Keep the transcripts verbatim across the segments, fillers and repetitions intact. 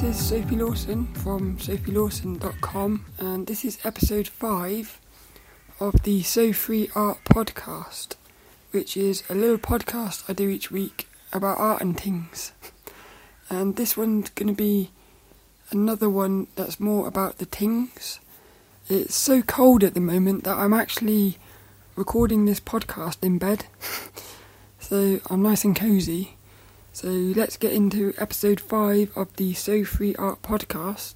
This is Sophie Lawson from Sophie Lawson dot com, and this is episode five of the So Free Art Podcast, which is a little podcast I do each week about art and things. And this one's going to be another one that's more about the things. It's so cold at the moment that I'm actually recording this podcast in bed, so I'm nice and cosy. So let's get into episode five of the So Free Art Podcast,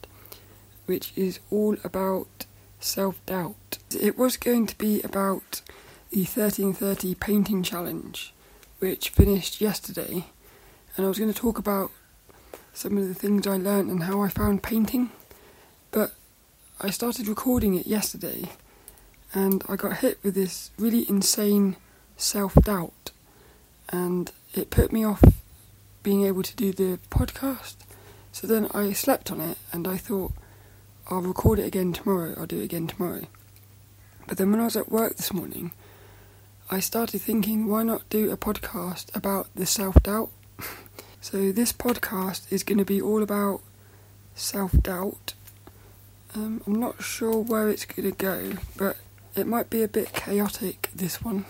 which is all about self-doubt. It was going to be about the thirteen thirty painting challenge, which finished yesterday, and I was going to talk about some of the things I learned and how I found painting, but I started recording it yesterday, and I got hit with this really insane self-doubt, and it put me off being able to do the podcast. So then I slept on it and I thought, I'll record it again tomorrow, I'll do it again tomorrow. But then when I was at work this morning, I started thinking, why not do a podcast about the self-doubt? So this podcast is going to be all about self-doubt. Um, I'm not sure where it's going to go, but it might be a bit chaotic, this one,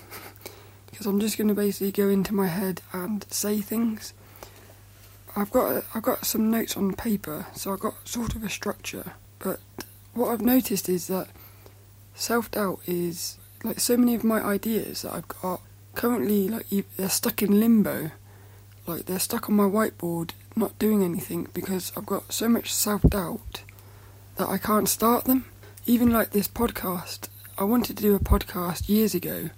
because I'm just going to basically go into my head and say things. I've got I've got some notes on paper, so I've got sort of a structure, but what I've noticed is that self-doubt is, like, so many of my ideas that I've got currently, like, they're stuck in limbo, like they're stuck on my whiteboard, not doing anything, because I've got so much self-doubt that I can't start them. Even like this podcast, I wanted to do a podcast years ago,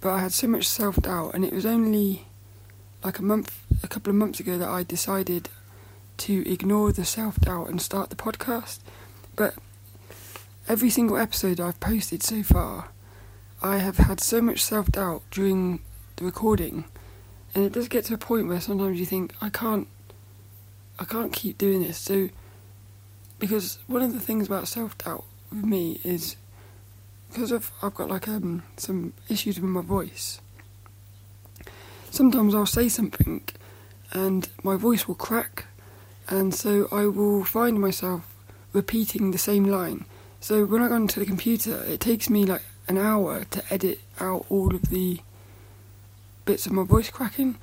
but I had so much self-doubt, and it was only like a month, a couple of months ago that I decided to ignore the self-doubt and start the podcast. But every single episode I've posted so far, I have had so much self-doubt during the recording, and it does get to a point where sometimes you think, I can't, I can't keep doing this. So, because one of the things about self-doubt with me is, because of, I've got like um, some issues with my voice, sometimes I'll say something and my voice will crack, and so I will find myself repeating the same line. So when I go onto the computer, it takes me like an hour to edit out all of the bits of my voice cracking.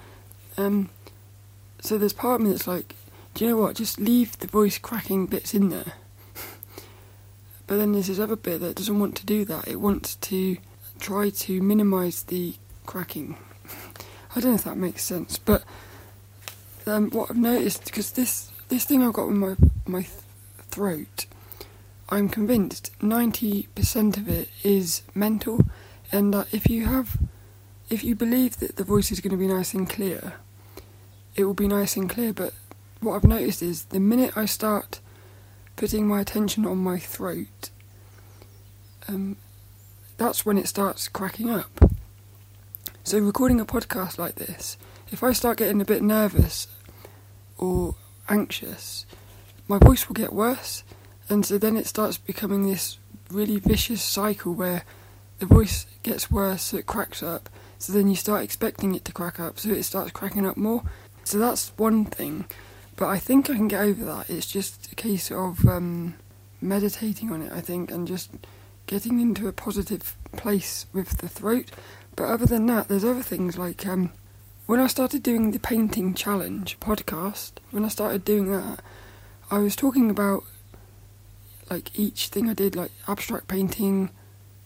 Um, so there's part of me that's like, do you know what, just leave the voice cracking bits in there. But then there's this other bit that doesn't want to do that. It wants to try to minimise the cracking. I don't know if that makes sense, but Um, what I've noticed, because this, this thing I've got with my, my th- throat, I'm convinced ninety percent of it is mental, and that if you have, if you believe that the voice is going to be nice and clear, it will be nice and clear. But what I've noticed is, the minute I start putting my attention on my throat, um, that's when it starts cracking up. So recording a podcast like this, if I start getting a bit nervous or anxious, my voice will get worse, and so then it starts becoming this really vicious cycle where the voice gets worse, so it cracks up, so then you start expecting it to crack up, so it starts cracking up more. So that's one thing, but I think I can get over that. It's just a case of um, meditating on it, I think, and just getting into a positive place with the throat. But other than that, there's other things like um, when I started doing the painting challenge podcast, when I started doing that, I was talking about like each thing I did, like abstract painting,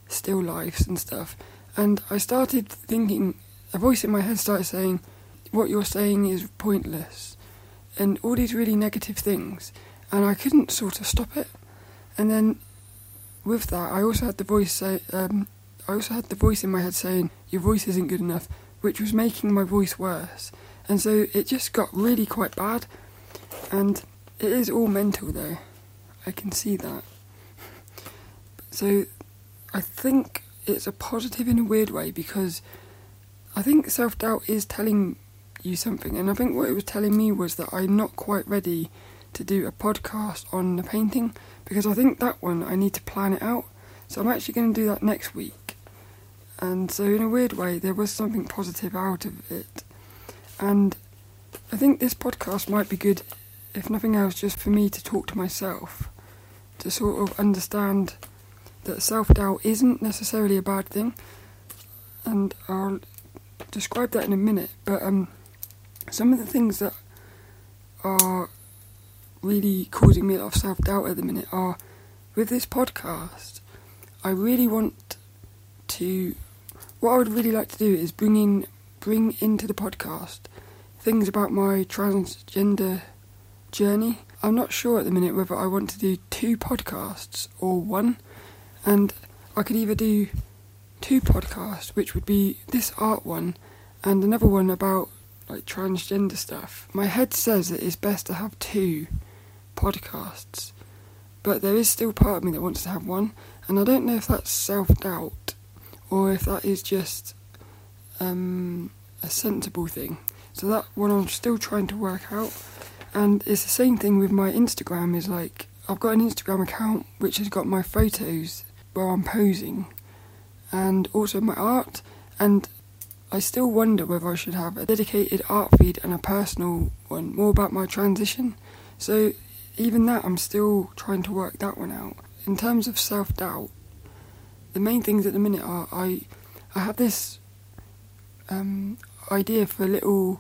still lifes and stuff. And I started thinking, a voice in my head started saying, what you're saying is pointless, and all these really negative things. And I couldn't sort of stop it. And then with that, I also had the voice say, um, I also had the voice in my head saying, your voice isn't good enough, which was making my voice worse, and so it just got really quite bad. And it is all mental though, I can see that. So I think it's a positive in a weird way, because I think self-doubt is telling you something, and I think what it was telling me was that I'm not quite ready to do a podcast on the painting, because I think that one I need to plan it out, so I'm actually going to do that next week. And so in a weird way, there was something positive out of it. And I think this podcast might be good if nothing else, just for me to talk to myself, to sort of understand that self-doubt isn't necessarily a bad thing, and I'll describe that in a minute. But um, some of the things that are really causing me a lot of self-doubt at the minute are, with this podcast, I really want to, what I would really like to do is bring in, bring into the podcast things about my transgender journey. I'm not sure at the minute whether I want to do two podcasts or one, and I could either do two podcasts, which would be this art one and another one about like transgender stuff. My head says that it's best to have two podcasts, but there is still part of me that wants to have one, and I don't know if that's self-doubt or if that is just um, a sensible thing. So that one I'm still trying to work out. And it's the same thing with my Instagram. Is like, I've got an Instagram account which has got my photos where I'm posing and also my art, and I still wonder whether I should have a dedicated art feed and a personal one, more about my transition. So even that, I'm still trying to work that one out. In terms of self-doubt, the main things at the minute are, I I have this um, idea for a little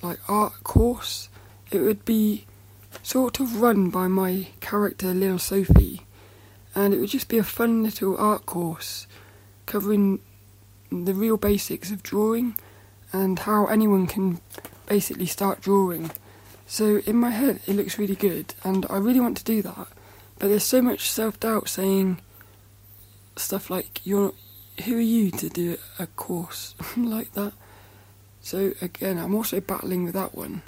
like art course. It would be sort of run by my character Little Sophie, and it would just be a fun little art course covering the real basics of drawing and how anyone can basically start drawing. So in my head it looks really good and I really want to do that, but there's so much self-doubt saying stuff like, "You're, who are you to do a course like that?" So again, I'm also battling with that one.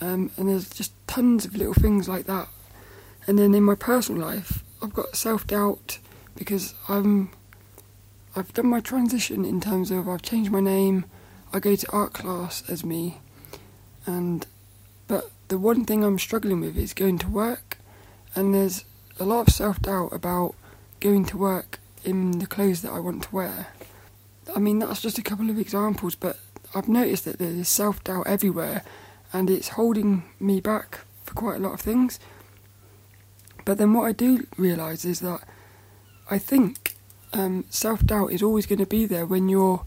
Um, and there's just tons of little things like that. And then in my personal life, I've got self-doubt because I'm, I've done my transition in terms of I've changed my name, I go to art class as me, and but the one thing I'm struggling with is going to work, and there's a lot of self-doubt about going to work in the clothes that I want to wear. I mean, that's just a couple of examples, but I've noticed that there's self-doubt everywhere, and it's holding me back for quite a lot of things. But then what I do realise is that I think um, self-doubt is always going to be there when you're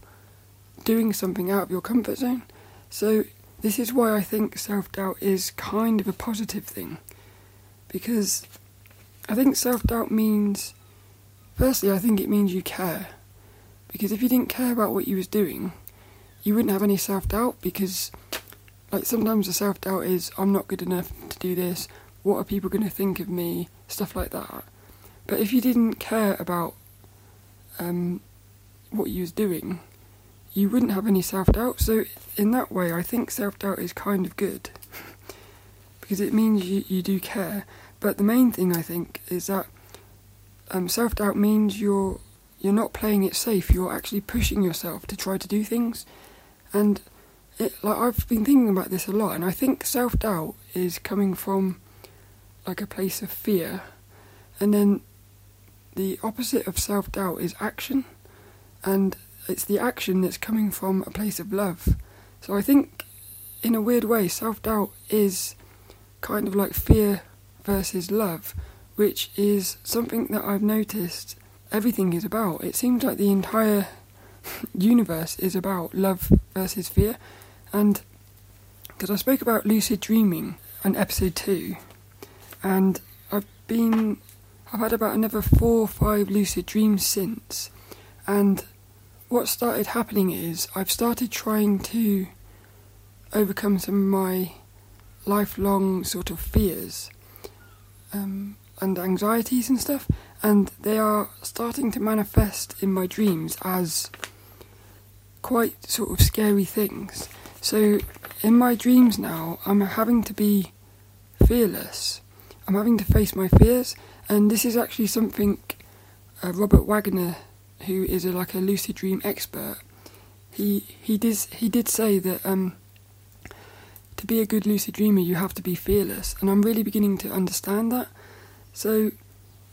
doing something out of your comfort zone. So this is why I think self-doubt is kind of a positive thing, because I think self-doubt means, firstly, I think it means you care, because if you didn't care about what you was doing, you wouldn't have any self-doubt, because like sometimes the self-doubt is, I'm not good enough to do this, what are people going to think of me, stuff like that. But if you didn't care about um, what you was doing, you wouldn't have any self-doubt. So in that way, I think self-doubt is kind of good, because it means you, you do care. But the main thing, I think, is that um, self-doubt means you're, you're not playing it safe, you're actually pushing yourself to try to do things. And It, like I've been thinking about this a lot, and I think self-doubt is coming from like a place of fear, and then the opposite of self-doubt is action, and it's the action that's coming from a place of love. So I think in a weird way self-doubt is kind of like fear versus love, which is something that I've noticed everything is about. It seems like the entire universe is about love versus fear. And because I spoke about lucid dreaming on episode two, and I've been, I've had about another four or five lucid dreams since, and what started happening is I've started trying to overcome some of my lifelong sort of fears um, and anxieties and stuff, and they are starting to manifest in my dreams as quite sort of scary things. So in my dreams now, I'm having to be fearless. I'm having to face my fears, and this is actually something uh, Robert Wagner, who is a, like a lucid dream expert, he he did he did say that um, to be a good lucid dreamer, you have to be fearless, and I'm really beginning to understand that. So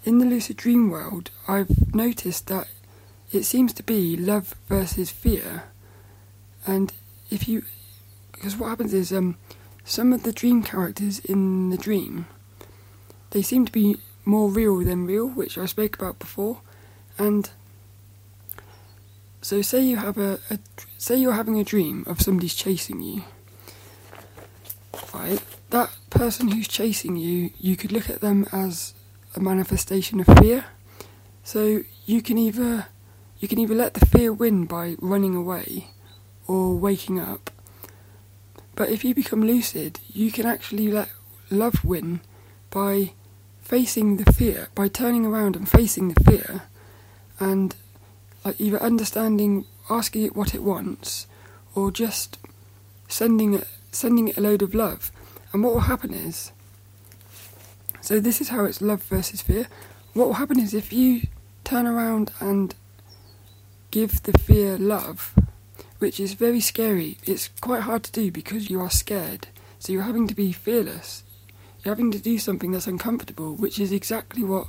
in the lucid dream world, I've noticed that it seems to be love versus fear, and if you, because what happens is um, Some of the dream characters in the dream, they seem to be more real than real, which I spoke about before. And so say you have a, a say you're having a dream of somebody's chasing you. Right, that person who's chasing you, you could look at them as a manifestation of fear. So you can either you can either let the fear win by running away or waking up. But if you become lucid, you can actually let love win by facing the fear, by turning around and facing the fear, and like either understanding, asking it what it wants, or just sending it sending it a load of love. And what will happen is, so this is how it's love versus fear. What will happen is, if you turn around and give the fear love, which is very scary, it's quite hard to do because you are scared, so you're having to be fearless, you're having to do something that's uncomfortable, which is exactly what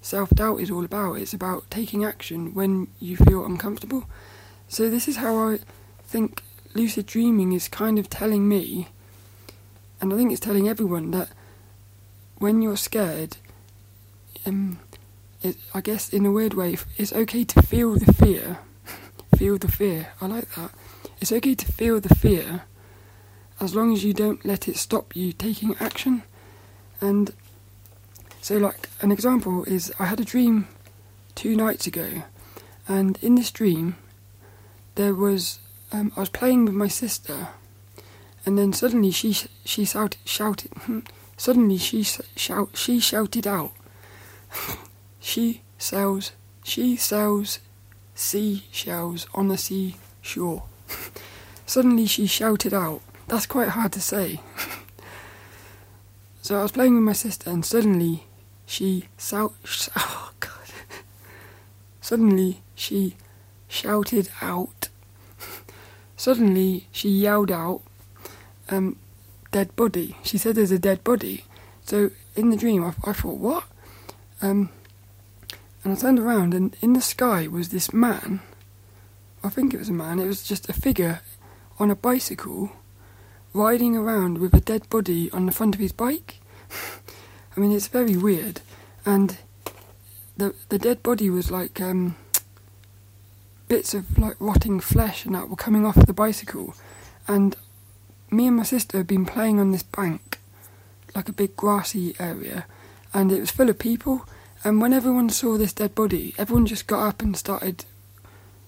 self-doubt is all about. It's about taking action when you feel uncomfortable. So this is how I think lucid dreaming is kind of telling me, and I think it's telling everyone, that when you're scared, um, it, I guess in a weird way, it's okay to feel the fear. Feel the fear, I like that. It's okay to feel the fear, as long as you don't let it stop you taking action. And so, like, an example is, I had a dream two nights ago, and in this dream, there was... Um, I was playing with my sister, and then suddenly she sh- she shout- shouted. suddenly she sh- shout she shouted out. she sells she sells seashells on the seashore. Suddenly she shouted out. That's quite hard to say. So I was playing with my sister, and suddenly she shout. Sh- oh God! Suddenly she shouted out. Suddenly, she yelled out, um, dead body. She said there's a dead body. So, in the dream, I, I thought, what? Um, and I turned around, and in the sky was this man. I think it was a man. It was just a figure on a bicycle, riding around with a dead body on the front of his bike. I mean, it's very weird. And the the dead body was like... Um, bits of like rotting flesh and that were coming off the bicycle, and me and my sister had been playing on this bank, like a big grassy area, and it was full of people. And when everyone saw this dead body, everyone just got up and started.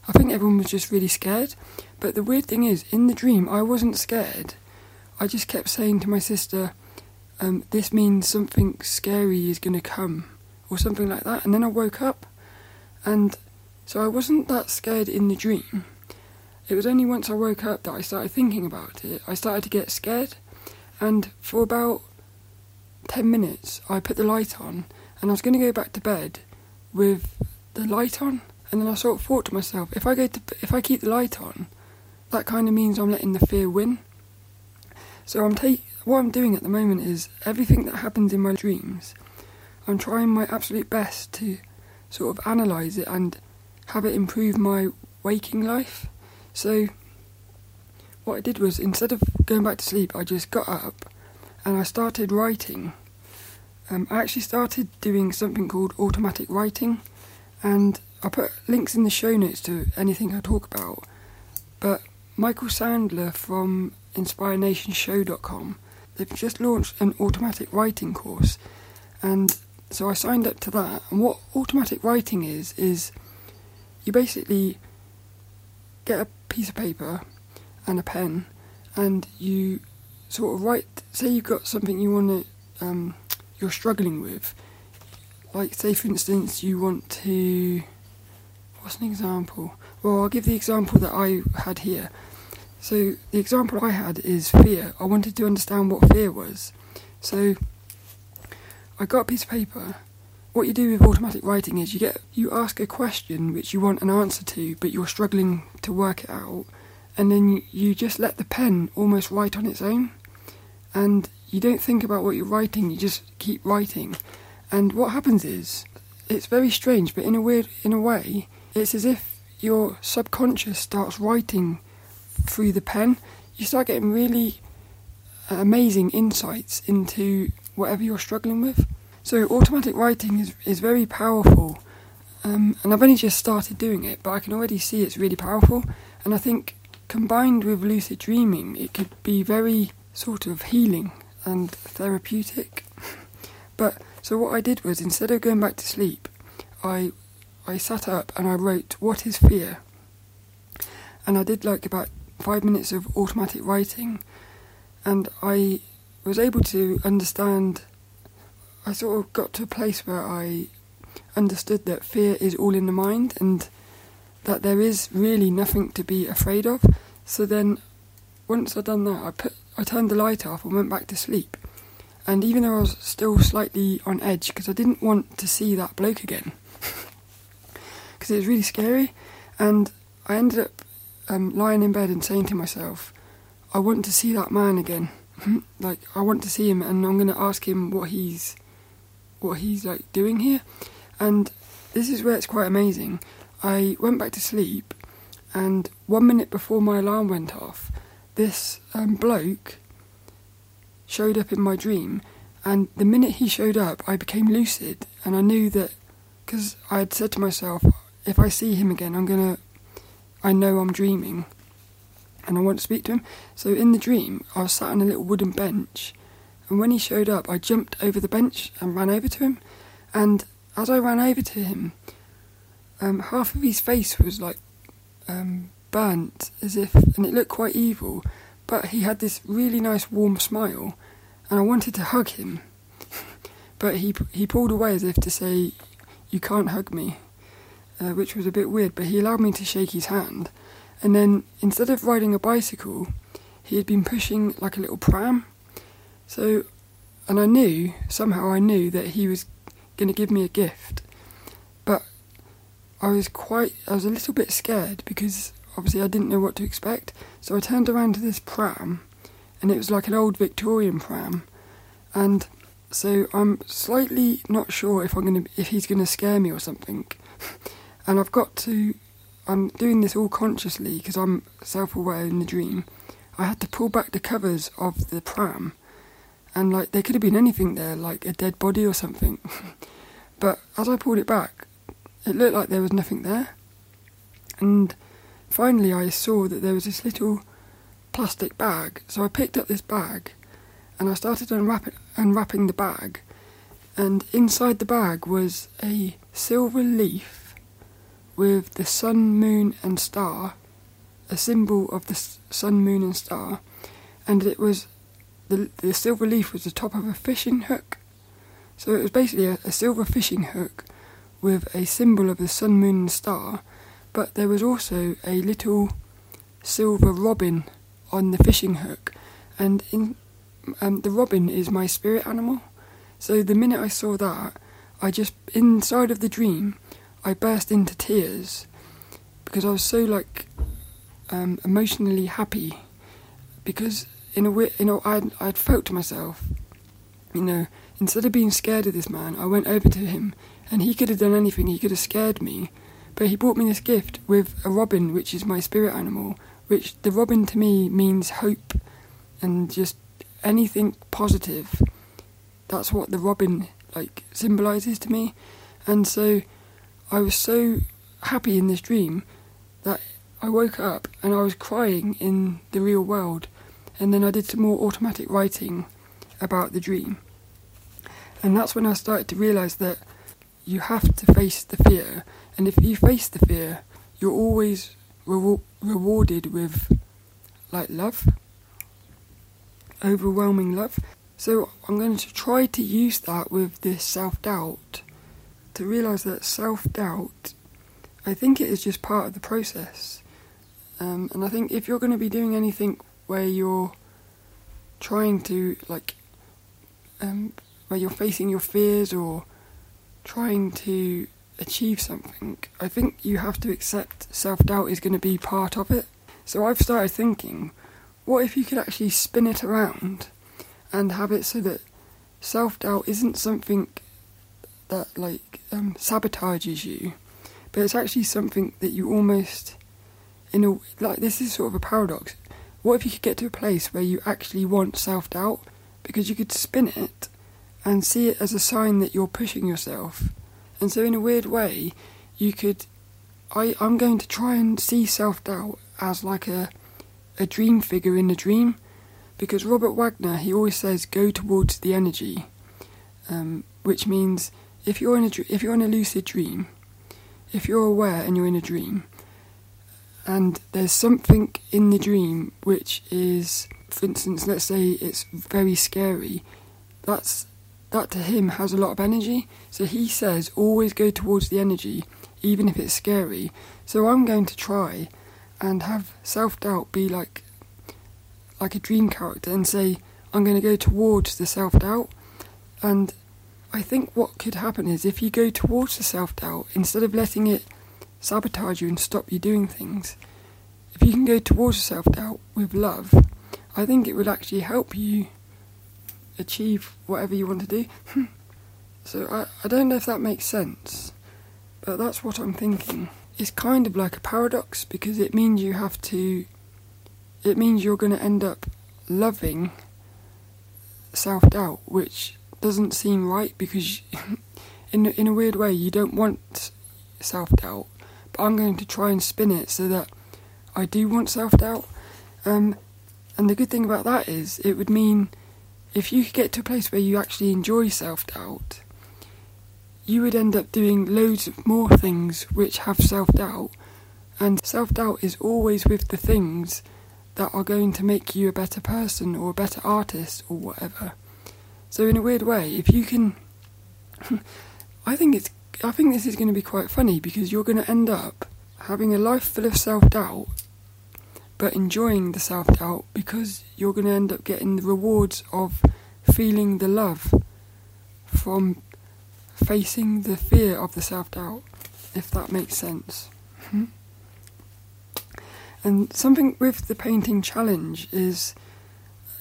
I think everyone was just really scared. But the weird thing is, in the dream I wasn't scared. I just kept saying to my sister, um, this means something scary is going to come, or something like that. And then I woke up, and so I wasn't that scared in the dream. It was only once I woke up that I started thinking about it. I started to get scared, and for about ten minutes I put the light on, and I was going to go back to bed with the light on, and then I sort of thought to myself, if I go to, if I keep the light on, that kind of means I'm letting the fear win. So I'm ta- what I'm doing at the moment is, everything that happens in my dreams, I'm trying my absolute best to sort of analyse it and have it improve my waking life. So what I did was, instead of going back to sleep, I just got up and I started writing. Um, I actually started doing something called automatic writing, and I put links in the show notes to anything I talk about. But Michael Sandler from Inspire Nation Show dot com, they've just launched an automatic writing course, and so I signed up to that. And what automatic writing is, is you basically get a piece of paper and a pen, and you sort of write. Say you've got something you want to, um, you're struggling with. Like, say for instance, you want to. What's an example? Well, I'll give the example that I had here. So the example I had is fear. I wanted to understand what fear was, so I got a piece of paper. What you do with automatic writing is, you get you ask a question which you want an answer to, but you're struggling to work it out, and then you, you just let the pen almost write on its own, and you don't think about what you're writing, you just keep writing. And what happens is, it's very strange, but in a weird in a way, it's as if your subconscious starts writing through the pen. You start getting really amazing insights into whatever you're struggling with. So automatic writing is, is very powerful, um, and I've only just started doing it, but I can already see it's really powerful, and I think combined with lucid dreaming it could be very sort of healing and therapeutic. But so what I did was, instead of going back to sleep, I I sat up and I wrote, "What is fear?" And I did like about five minutes of automatic writing, and I was able to understand. I sort of got to a place where I understood that fear is all in the mind and that there is really nothing to be afraid of. So then once I'd done that, I put I turned the light off and went back to sleep. And even though I was still slightly on edge, because I didn't want to see that bloke again, because it was really scary, and I ended up um, lying in bed and saying to myself, I want to see that man again. Like, I want to see him, and I'm going to ask him what he's, what he's like doing here. And this is where it's quite amazing. I went back to sleep, and one minute before my alarm went off, this um, bloke showed up in my dream. And the minute he showed up, I became lucid, and I knew that, because I had said to myself, if I see him again, I'm going to, I know I'm dreaming, and I want to speak to him. So in the dream, I was sat on a little wooden bench, and when he showed up, I jumped over the bench and ran over to him. And as I ran over to him, um, half of his face was like um, burnt, as if, and it looked quite evil, but he had this really nice warm smile, and I wanted to hug him, but he he pulled away as if to say, you can't hug me, uh, which was a bit weird, but he allowed me to shake his hand. And then, instead of riding a bicycle, he had been pushing like a little pram. So, and I knew, somehow I knew that he was going to give me a gift. But I was quite, I was a little bit scared, because obviously I didn't know what to expect. So I turned around to this pram, and it was like an old Victorian pram. And so I'm slightly not sure if I'm going to, if he's going to scare me or something. And I've got to, I'm doing this all consciously because I'm self-aware in the dream. I had to pull back the covers of the pram, and like there could have been anything there, like a dead body or something. But as I pulled it back, it looked like there was nothing there. And finally I saw that there was this little plastic bag. So I picked up this bag and I started unwrapping, unwrapping the bag. And inside the bag was a silver leaf with the sun, moon and star, a symbol of the sun, moon and star, and it was, the the silver leaf was the top of a fishing hook. So it was basically a, a silver fishing hook with a symbol of the sun, moon and star, but there was also a little silver robin on the fishing hook, and in, um, the robin is my spirit animal. So the minute I saw that, I just, inside of the dream, I burst into tears because I was so like um, emotionally happy, because in a way, you know, I'd, I'd felt to myself, you know, instead of being scared of this man, I went over to him, and he could have done anything, he could have scared me, but he brought me this gift with a robin, which is my spirit animal, which the robin to me means hope and just anything positive. That's what the robin like symbolises to me. And so I was so happy in this dream that I woke up and I was crying in the real world. And then I did some more automatic writing about the dream. And that's when I started to realise that you have to face the fear. And if you face the fear, you're always re- rewarded with, like, love. Overwhelming love. So I'm going to try to use that with this self-doubt, to realise that self-doubt, I think it is just part of the process. Um, and I think if you're going to be doing anything where you're trying to, like, um, where you're facing your fears or trying to achieve something, I think you have to accept self-doubt is going to be part of it. So I've started thinking, what if you could actually spin it around and have it so that self-doubt isn't something that like um, sabotages you, but it's actually something that you almost, in a, like, this is sort of a paradox. What if you could get to a place where you actually want self-doubt? Because you could spin it and see it as a sign that you're pushing yourself. And so in a weird way, you could... I, I'm going to try and see self-doubt as like a, a dream figure in a dream. Because Robert Wagner, he always says, go towards the energy. Um, which means if you're in a if you're in a lucid dream, if you're aware and you're in a dream, and there's something in the dream which is, for instance, let's say it's very scary, that's that to him has a lot of energy. So he says always go towards the energy, even if it's scary. So I'm going to try and have self-doubt be like like a dream character and say I'm going to go towards the self-doubt. And I think what could happen is if you go towards the self-doubt, instead of letting it sabotage you and stop you doing things, if you can go towards the self-doubt with love, I think it would actually help you achieve whatever you want to do. So I, I don't know if that makes sense, but that's what I'm thinking. It's kind of like a paradox because it means you have to, it means you're going to end up loving self-doubt, which doesn't seem right because you, in, in a weird way you don't want self-doubt, but I'm going to try and spin it so that I do want self-doubt. Um, and the good thing about that is it would mean if you could get to a place where you actually enjoy self-doubt, you would end up doing loads of more things which have self-doubt, and self-doubt is always with the things that are going to make you a better person or a better artist or whatever. So in a weird way, if you can, I think it's, I think this is going to be quite funny because you're going to end up having a life full of self-doubt, but enjoying the self-doubt because you're going to end up getting the rewards of feeling the love from facing the fear of the self-doubt, if that makes sense. And something with the painting challenge is,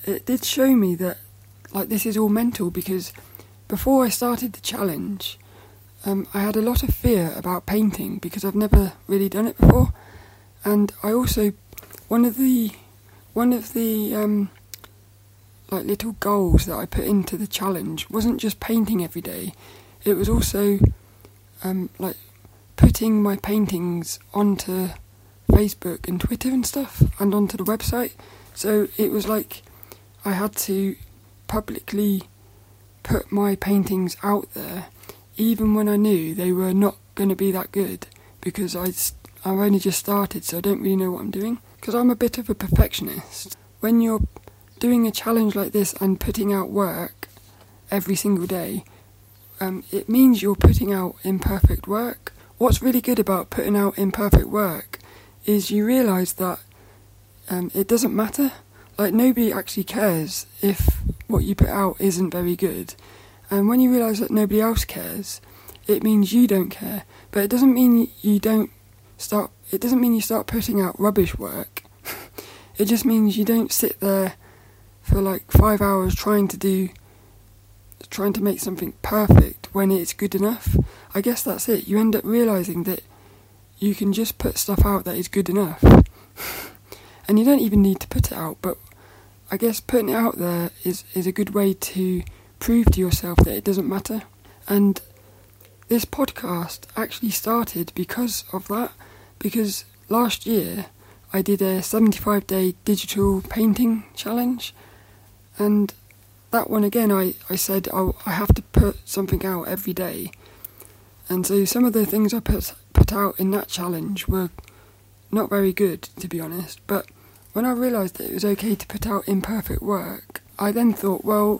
it did show me that like this is all mental because before I started the challenge um, I had a lot of fear about painting because I've never really done it before, and I also one of the one of the um, like little goals that I put into the challenge wasn't just painting every day, it was also um, like putting my paintings onto Facebook and Twitter and stuff and onto the website. So it was like I had to publicly put my paintings out there even when I knew they were not going to be that good because I, I've only just started, so I don't really know what I'm doing because I'm a bit of a perfectionist. When you're doing a challenge like this and putting out work every single day, um, it means you're putting out imperfect work. What's really good about putting out imperfect work is you realise that um, it doesn't matter. Like, nobody actually cares if what you put out isn't very good. And when you realise that nobody else cares, it means you don't care. But it doesn't mean you don't start... It doesn't mean you start putting out rubbish work. It just means you don't sit there for, like, five hours trying to do... trying to make something perfect when it's good enough. I guess that's it. You end up realising that you can just put stuff out that is good enough. And you don't even need to put it out, but I guess putting it out there is, is a good way to prove to yourself that it doesn't matter. And this podcast actually started because of that. Because last year I did a seventy-five day digital painting challenge. And that one again, I, I said I, I have to put something out every day. And so some of the things I put, put out in that challenge were not very good, to be honest. But when I realised that it was okay to put out imperfect work, I then thought, well,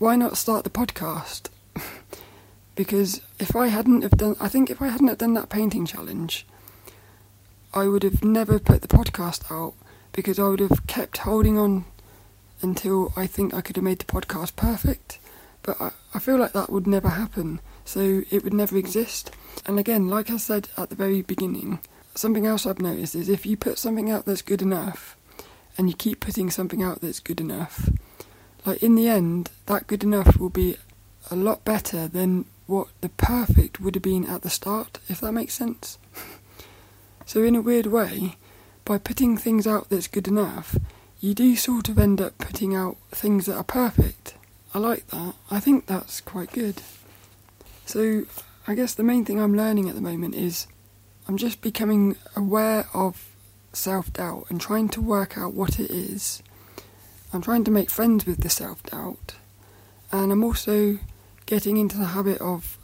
why not start the podcast? Because if I hadn't have done, I think if I hadn't have done that painting challenge, I would have never put the podcast out because I would have kept holding on until I think I could have made the podcast perfect. But I, I feel like that would never happen, so it would never exist. And again, like I said at the very beginning, something else I've noticed is if you put something out that's good enough and you keep putting something out that's good enough, like in the end, that good enough will be a lot better than what the perfect would have been at the start, if that makes sense. So in a weird way, by putting things out that's good enough, you do sort of end up putting out things that are perfect. I like that. I think that's quite good. So I guess the main thing I'm learning at the moment is I'm just becoming aware of self-doubt and trying to work out what it is. I'm trying to make friends with the self-doubt, and I'm also getting into the habit of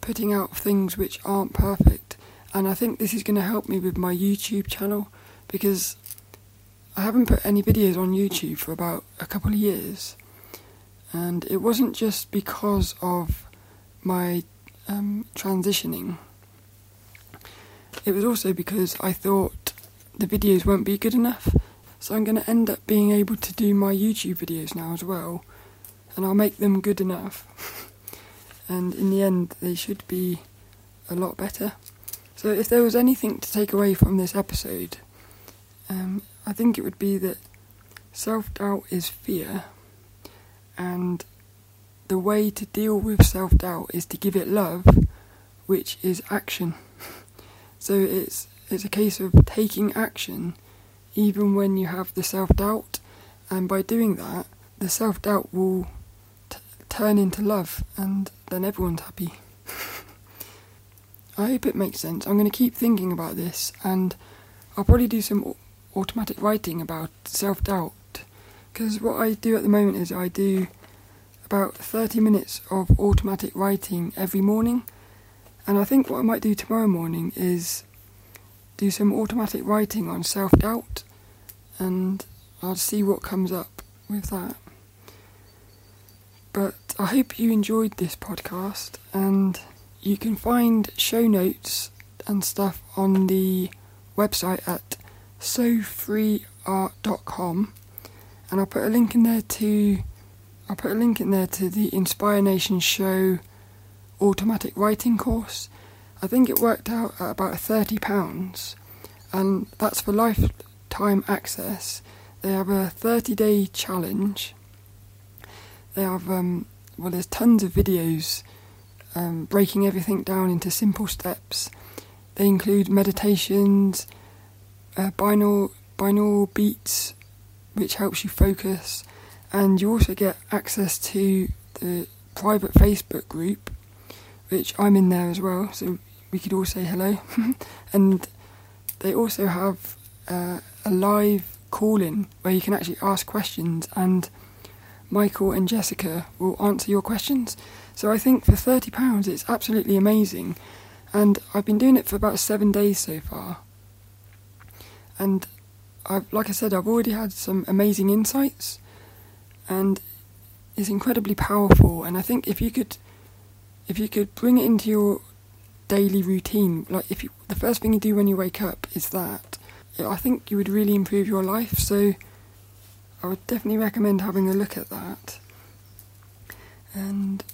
putting out things which aren't perfect. And I think this is going to help me with my YouTube channel, because I haven't put any videos on YouTube for about a couple of years, and it wasn't just because of my um, transitioning. It was also because I thought the videos won't be good enough, so I'm going to end up being able to do my YouTube videos now as well, and I'll make them good enough. And in the end, they should be a lot better. So if there was anything to take away from this episode, um, I think it would be that self-doubt is fear, and the way to deal with self-doubt is to give it love, which is action. So it's it's a case of taking action, even when you have the self-doubt, and by doing that, the self-doubt will t- turn into love, and then everyone's happy. I hope it makes sense. I'm going to keep thinking about this, and I'll probably do some au- automatic writing about self-doubt, because what I do at the moment is I do about thirty minutes of automatic writing every morning, and I think what I might do tomorrow morning is do some automatic writing on self-doubt, and I'll see what comes up with that. But I hope you enjoyed this podcast, and you can find show notes and stuff on the website at so free art dot com, and I'll put a link in there to I'll put a link in there to the Inspire Nation Show automatic writing course. I think it worked out at about thirty pounds, and that's for lifetime access. They have a thirty-day challenge. They have um, well, there's tons of videos um, breaking everything down into simple steps. They include meditations, uh, binaural binaural beats, which helps you focus, and you also get access to the private Facebook group, which I'm in there as well, so we could all say hello. And they also have uh, a live call-in where you can actually ask questions, and Michael and Jessica will answer your questions. So I think for thirty pounds it's absolutely amazing, and I've been doing it for about seven days so far, and I've, like I said, I've already had some amazing insights, and it's incredibly powerful. And I think if you could if you could bring it into your daily routine, like if you, the first thing you do when you wake up is that, I think you would really improve your life. So I would definitely recommend having a look at that, and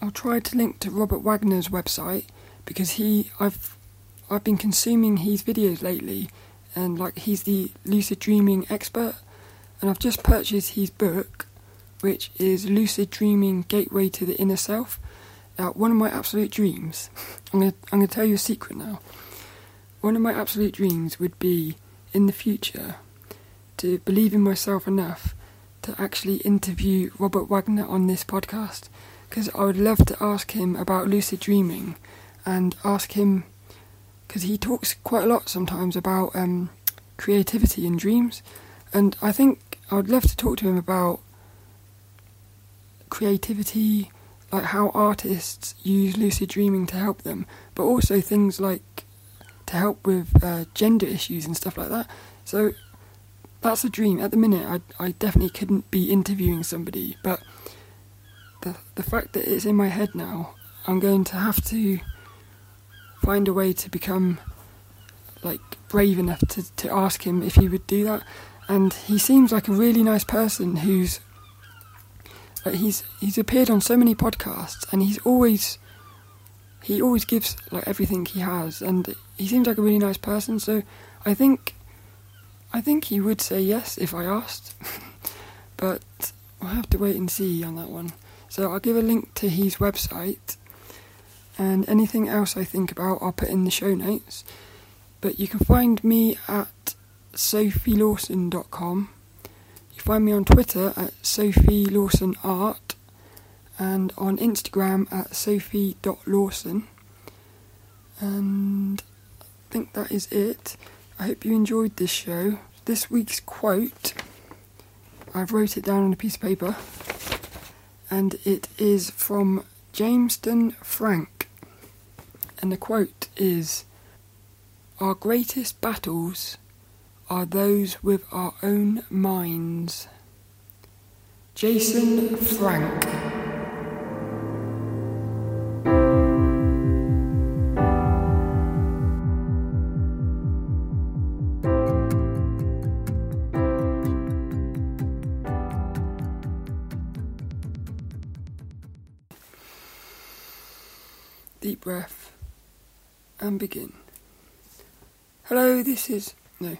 I'll try to link to Robert Wagner's website, because he I've I've been consuming his videos lately, and like he's the lucid dreaming expert, and I've just purchased his book, which is Lucid Dreaming, Gateway to the Inner Self. Now, one of my absolute dreams, I'm gonna I'm gonna tell you a secret now. One of my absolute dreams would be, in the future, to believe in myself enough to actually interview Robert Wagner on this podcast, because I would love to ask him about lucid dreaming, and ask him, because he talks quite a lot sometimes about um, creativity and dreams, and I think I would love to talk to him about creativity, like how artists use lucid dreaming to help them, but also things like to help with uh, gender issues and stuff like that. So that's a dream. At the minute, I, I definitely couldn't be interviewing somebody, but the the fact that it's in my head now, I'm going to have to find a way to become like brave enough to, to ask him if he would do that. And he seems like a really nice person who's like he's he's appeared on so many podcasts, and he's always he always gives like everything he has, and he seems like a really nice person. So I think I think he would say yes if I asked. But I'll have to wait and see on that one. So I'll give a link to his website, and anything else I think about, I'll put in the show notes. But you can find me at Sophie Lawson dot com. You find me on Twitter at Sophie Lawson Art and on Instagram at Sophie dot Lawson. And I think that is it. I hope you enjoyed this show. This week's quote, I've wrote it down on a piece of paper, and it is from Jameson Frank. And the quote is, "Our greatest battles are those with our own minds." Jameson Frank. Deep breath and begin. Hello, this is... no.